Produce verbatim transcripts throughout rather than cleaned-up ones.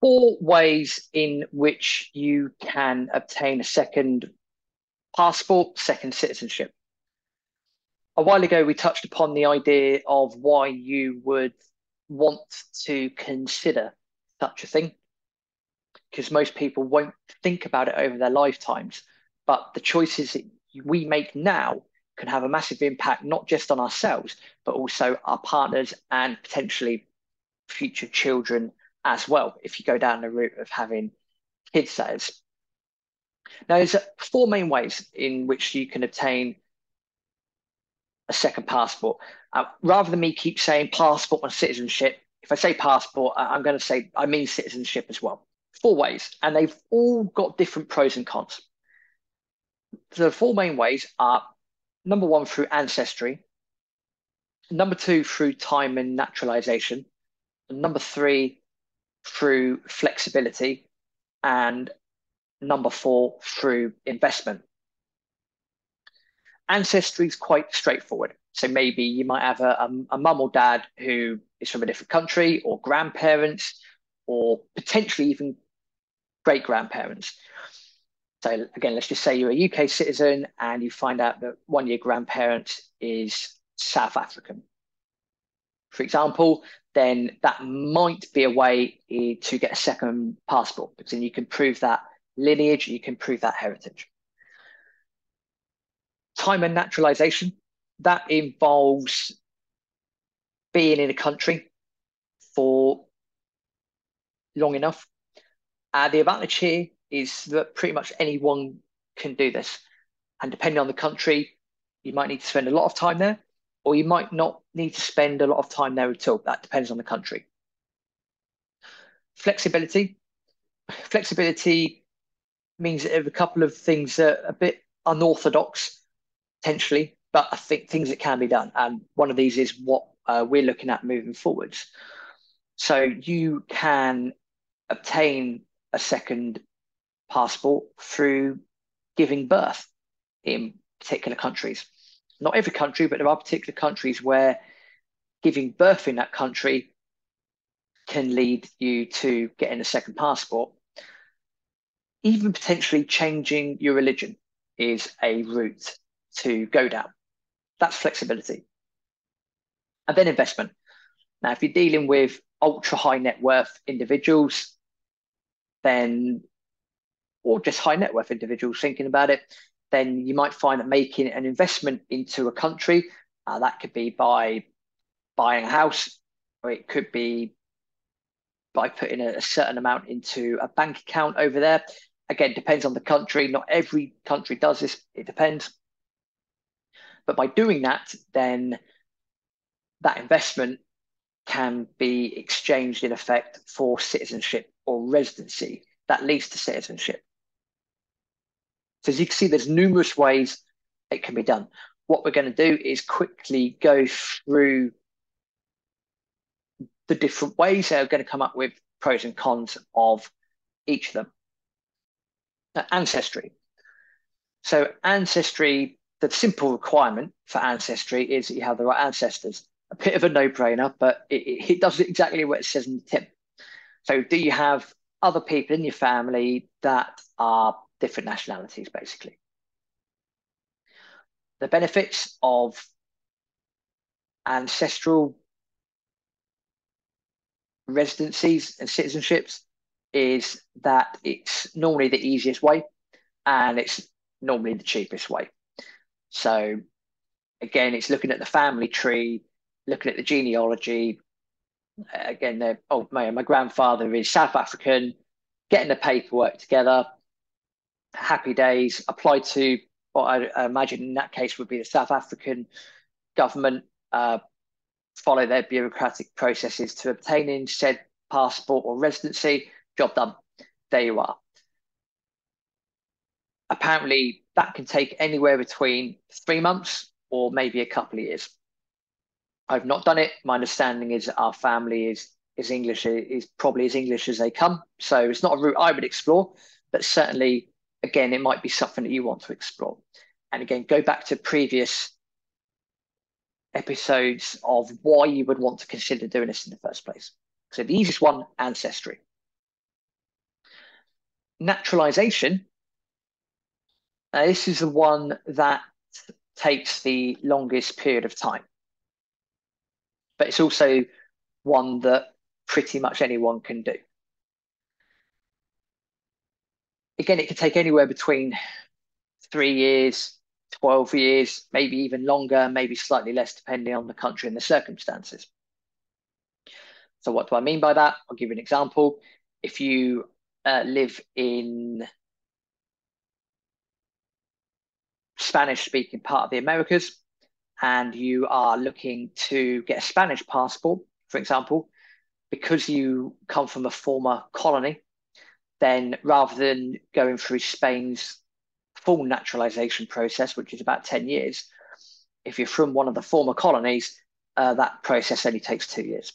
four ways in which you can obtain a second passport, second citizenship. A while ago, we touched upon the idea of why you would want to consider such a thing, because most people won't think about it over their lifetimes. But the choices that we make now can have a massive impact, not just on ourselves, but also our partners and potentially future children as well, if you go down the route of having kids, that is. Now, there's four main ways in which you can obtain a second passport. Uh, rather than me keep saying passport and citizenship, if I say passport, I'm going to say I mean citizenship as well. Four ways, and they've all got different pros and cons. So the four main ways are number one, through ancestry, number two, through time and naturalization, and number three, through flexibility, and number four, through investment. Ancestry is quite straightforward. So maybe you might have a, a, a mum or dad who is from a different country, or grandparents, or potentially even great-grandparents. So again, let's just say you're a U K citizen and you find out that one of your grandparents is South African, for example, then that might be a way to get a second passport, because then you can prove that lineage, you can prove that heritage. Time and naturalization, that involves being in a country for long enough. Uh, the advantage here is that pretty much anyone can do this. And depending on the country, you might need to spend a lot of time there, or you might not need to spend a lot of time there at all. That depends on the country. Flexibility. Flexibility means that there are a couple of things that are a bit unorthodox, potentially, but I think things that can be done. And one of these is what uh, we're looking at moving forwards. So you can obtain a second passport through giving birth in particular countries. Not every country, but there are particular countries where giving birth in that country can lead you to getting a second passport. Even potentially changing your religion is a route to go down. That's flexibility. And then investment. Now, if you're dealing with ultra high net worth individuals, then, or just high net worth individuals thinking about it, then you might find that making an investment into a country, uh, that could be by buying a house, or it could be by putting a, a certain amount into a bank account over there. Again, depends on the country. Not every country does this. It depends. But by doing that, then that investment can be exchanged in effect for citizenship or residency. That leads to citizenship. So as you can see, there's numerous ways it can be done. What we're going to do is quickly go through the different ways that are going to come up with pros and cons of each of them. Now, ancestry. So ancestry, the simple requirement for ancestry is that you have the right ancestors. A bit of a no-brainer, but it, it, it does exactly what it says in the tip. So do you have other people in your family that are different nationalities, basically? The benefits of ancestral residencies and citizenships is that it's normally the easiest way, and it's normally the cheapest way. So again, it's looking at the family tree, looking at the genealogy. Again, oh, my, my grandfather is South African, getting the paperwork together, happy days, apply to what I imagine in that case would be the South African government, uh, follow their bureaucratic processes to obtaining said passport or residency, job done, there you are. Apparently that can take anywhere between three months or maybe a couple of years. I've not done it. My understanding is our family is, is English, is probably as English as they come. So it's not a route I would explore, but certainly, again, it might be something that you want to explore. And again, go back to previous episodes of why you would want to consider doing this in the first place. So the easiest one, ancestry. Naturalization. Uh, this is the one that takes the longest period of time, but it's also one that pretty much anyone can do. Again, it could take anywhere between three years, twelve years, maybe even longer, maybe slightly less, depending on the country and the circumstances. So what do I mean by that? I'll give you an example. If you uh, live in Spanish-speaking part of the Americas and you are looking to get a Spanish passport, for example, because you come from a former colony, then rather than going through Spain's full naturalization process, which is about ten years, if you're from one of the former colonies, uh, that process only takes two years.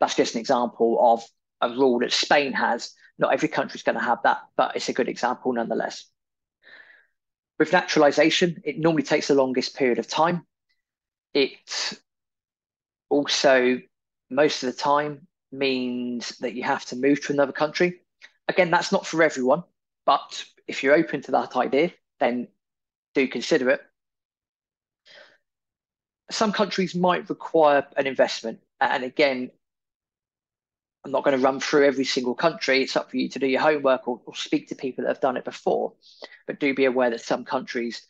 That's just an example of a rule that Spain has. Not every country is going to have that, but it's a good example nonetheless. With naturalization, it normally takes the longest period of time. It also, most of the time, means that you have to move to another country. Again, that's not for everyone, but if you're open to that idea, then do consider it. Some countries might require an investment. And again, I'm not going to run through every single country. It's up for you to do your homework or, or speak to people that have done it before. But do be aware that some countries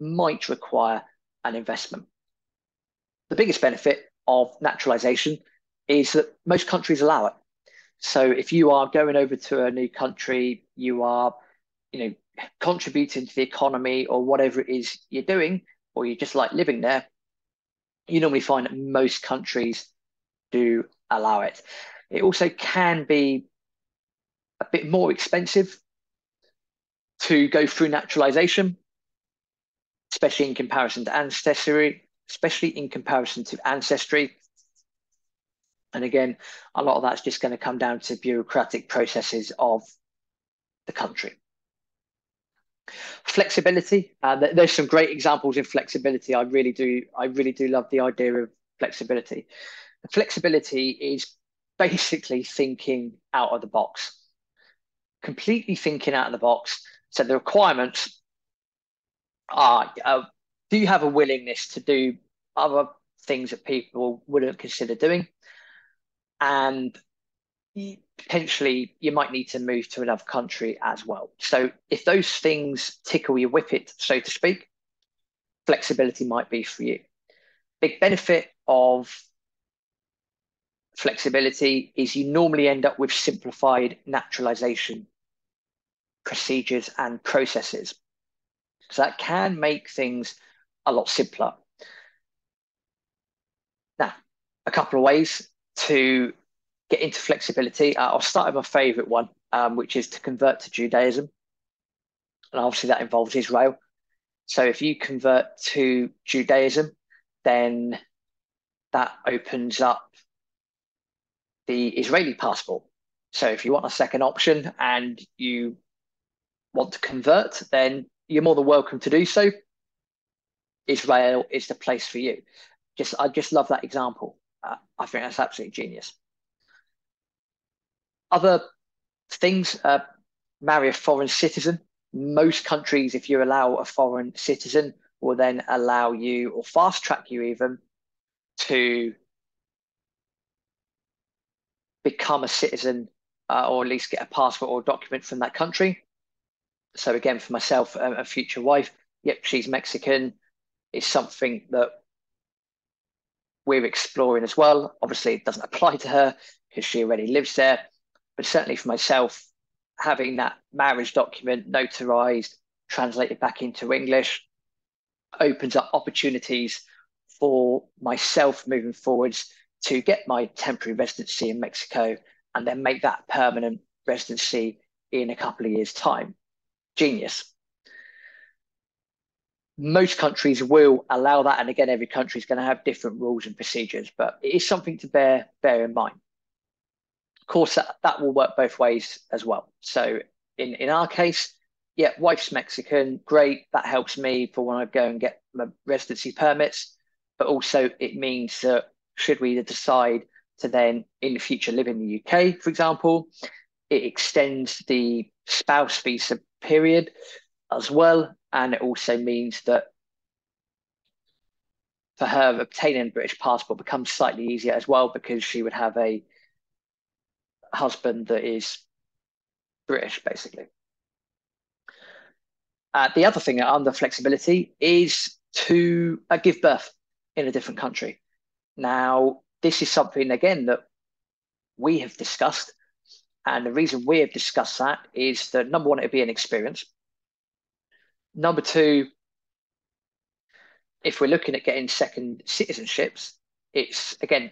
might require an investment. The biggest benefit of naturalization is that most countries allow it. So if you are going over to a new country, you are, you know, contributing to the economy or whatever it is you're doing, or you just like living there, you normally find that most countries do allow it. It also can be a bit more expensive to go through naturalization, especially in comparison to ancestry, especially in comparison to ancestry. And again, a lot of that's just going to come down to bureaucratic processes of the country. Flexibility. Uh, there's some great examples in flexibility. I really do. I really do love the idea of flexibility. Flexibility is basically thinking out of the box, completely thinking out of the box. So the requirements are, uh, do you have a willingness to do other things that people wouldn't consider doing? And potentially you might need to move to another country as well. So if those things tickle your whippet, so to speak, flexibility might be for you. Big benefit of flexibility is you normally end up with simplified naturalization procedures and processes. So that can make things a lot simpler. Now, a couple of ways to get into flexibility. Uh, I'll start with my favorite one, um, which is to convert to Judaism. And obviously that involves Israel. So if you convert to Judaism, then that opens up the Israeli passport. So if you want a second option and you want to convert, then you're more than welcome to do so. Israel is the place for you. Just, I just love that example. Uh, I think that's absolutely genius. Other things, uh, marry a foreign citizen. Most countries, if you allow a foreign citizen, will then allow you or fast track you even to become a citizen, uh, or at least get a passport or a document from that country. So again, for myself and a future wife, yep, she's Mexican, is something that we're exploring as well. Obviously, it doesn't apply to her because she already lives there. But certainly for myself, having that marriage document notarized, translated back into English, opens up opportunities for myself moving forwards to get my temporary residency in Mexico and then make that permanent residency in a couple of years' time. Genius. Most countries will allow that. And again, every country is going to have different rules and procedures, but it is something to bear, bear in mind. Of course, that, that will work both ways as well. So in, in our case, yeah, wife's Mexican, great. That helps me for when I go and get my residency permits, but also it means that should we decide to then in the future live in the U K, for example, it extends the spouse visa period as well. And it also means that for her, obtaining a British passport becomes slightly easier as well, because she would have a husband that is British, basically. Uh, the other thing under flexibility is to uh, give birth in a different country. Now, this is something, again, that we have discussed. And the reason we have discussed that is that, number one, it would be an experience. Number two, if we're looking at getting second citizenships, it's, again,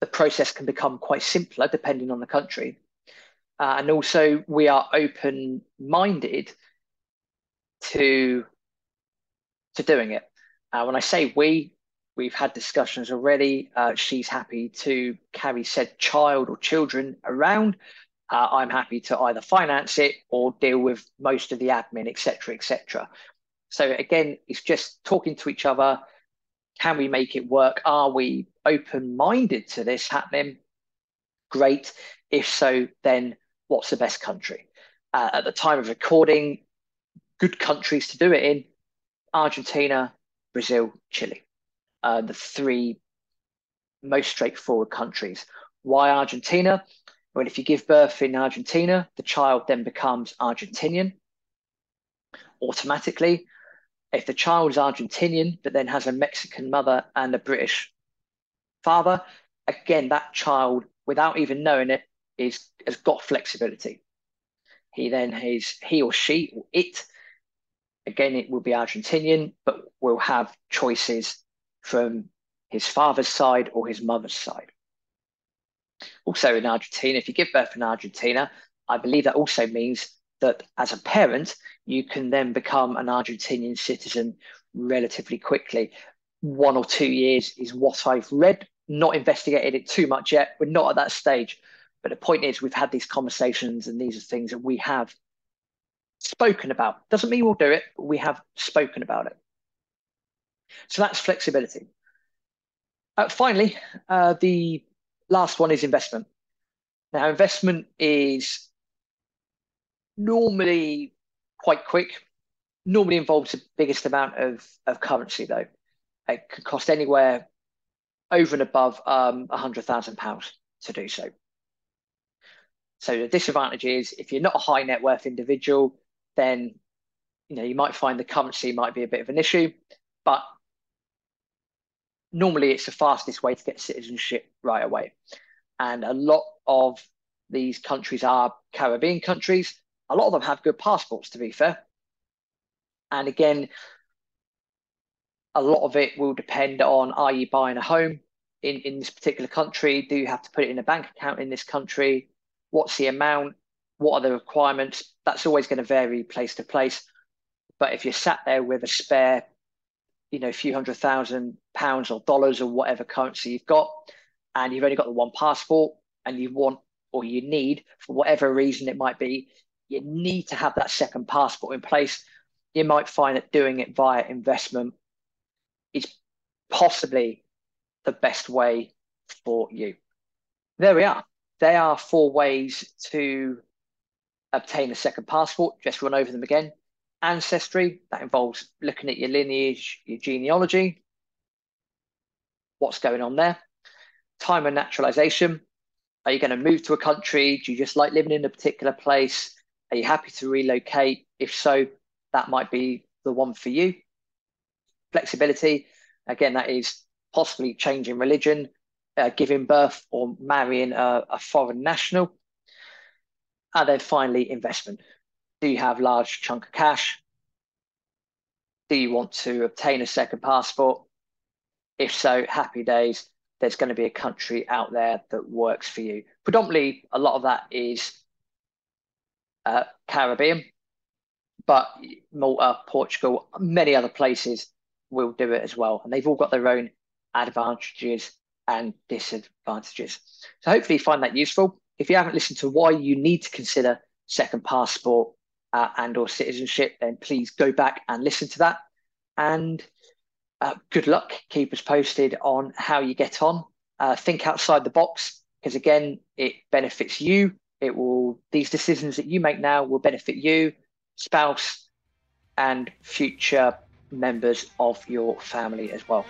the process can become quite simpler depending on the country. Uh, and also, we are open-minded to, to doing it. Uh, when I say we, we've had discussions already. Uh, she's happy to carry said child or children around. Uh, I'm happy to either finance it or deal with most of the admin, et cetera, et cetera. So again, it's just talking to each other. Can we make it work? Are we open-minded to this happening? Great. If so, then what's the best country? Uh, at the time of recording, good countries to do it in: Argentina, Brazil, Chile. Uh, the three most straightforward countries. Why Argentina? Well, if you give birth in Argentina, the child then becomes Argentinian automatically. If the child is Argentinian, but then has a Mexican mother and a British father, again, that child, without even knowing it, is has got flexibility. He then has, he or she or it, again, it will be Argentinian, but will have choices from his father's side or his mother's side. Also in Argentina, if you give birth in Argentina, I believe that also means that as a parent, you can then become an Argentinian citizen relatively quickly. One or two years is what I've read, not investigated it too much yet. We're not at that stage. But the point is, we've had these conversations and these are things that we have spoken about. Doesn't mean we'll do it, but we have spoken about it. So that's flexibility. Uh, finally, uh, the last one is investment. Now, investment is normally quite quick, normally involves the biggest amount of, of currency, though. It could cost anywhere over and above um, one hundred thousand pounds to do so. So the disadvantage is, if you're not a high net worth individual, then you know you might find the currency might be a bit of an issue. But normally it's the fastest way to get citizenship right away. And a lot of these countries are Caribbean countries. A lot of them have good passports, to be fair. And again, a lot of it will depend on, are you buying a home in, in this particular country? Do you have to put it in a bank account in this country? What's the amount? What are the requirements? That's always going to vary place to place. But if you're sat there with a spare, you know, a few hundred thousand pounds or dollars or whatever currency you've got, and you've only got the one passport, and you want, or you need, for whatever reason it might be, you need to have that second passport in place. You might find that doing it via investment is possibly the best way for you. There we are. There are four ways to obtain a second passport. Just run over them again. Ancestry, that involves looking at your lineage, your genealogy, what's going on there. Time of naturalization, are you going to move to a country? Do you just like living in a particular place? Are you happy to relocate? If so, that might be the one for you. Flexibility, again, that is possibly changing religion, uh, giving birth or marrying a, a foreign national. And then finally, investment. Do you have a large chunk of cash? Do you want to obtain a second passport? If so, happy days. There's going to be a country out there that works for you. Predominantly, a lot of that is uh, Caribbean, but Malta, Portugal, many other places will do it as well. And they've all got their own advantages and disadvantages. So hopefully you find that useful. If you haven't listened to why you need to consider second passport Uh, and or citizenship, then please go back and listen to that. And uh, good luck. Keep us posted on how you get on. Uh, think outside the box, because again, it benefits you, It will, these decisions that you make now will benefit you, spouse, and future members of your family as well.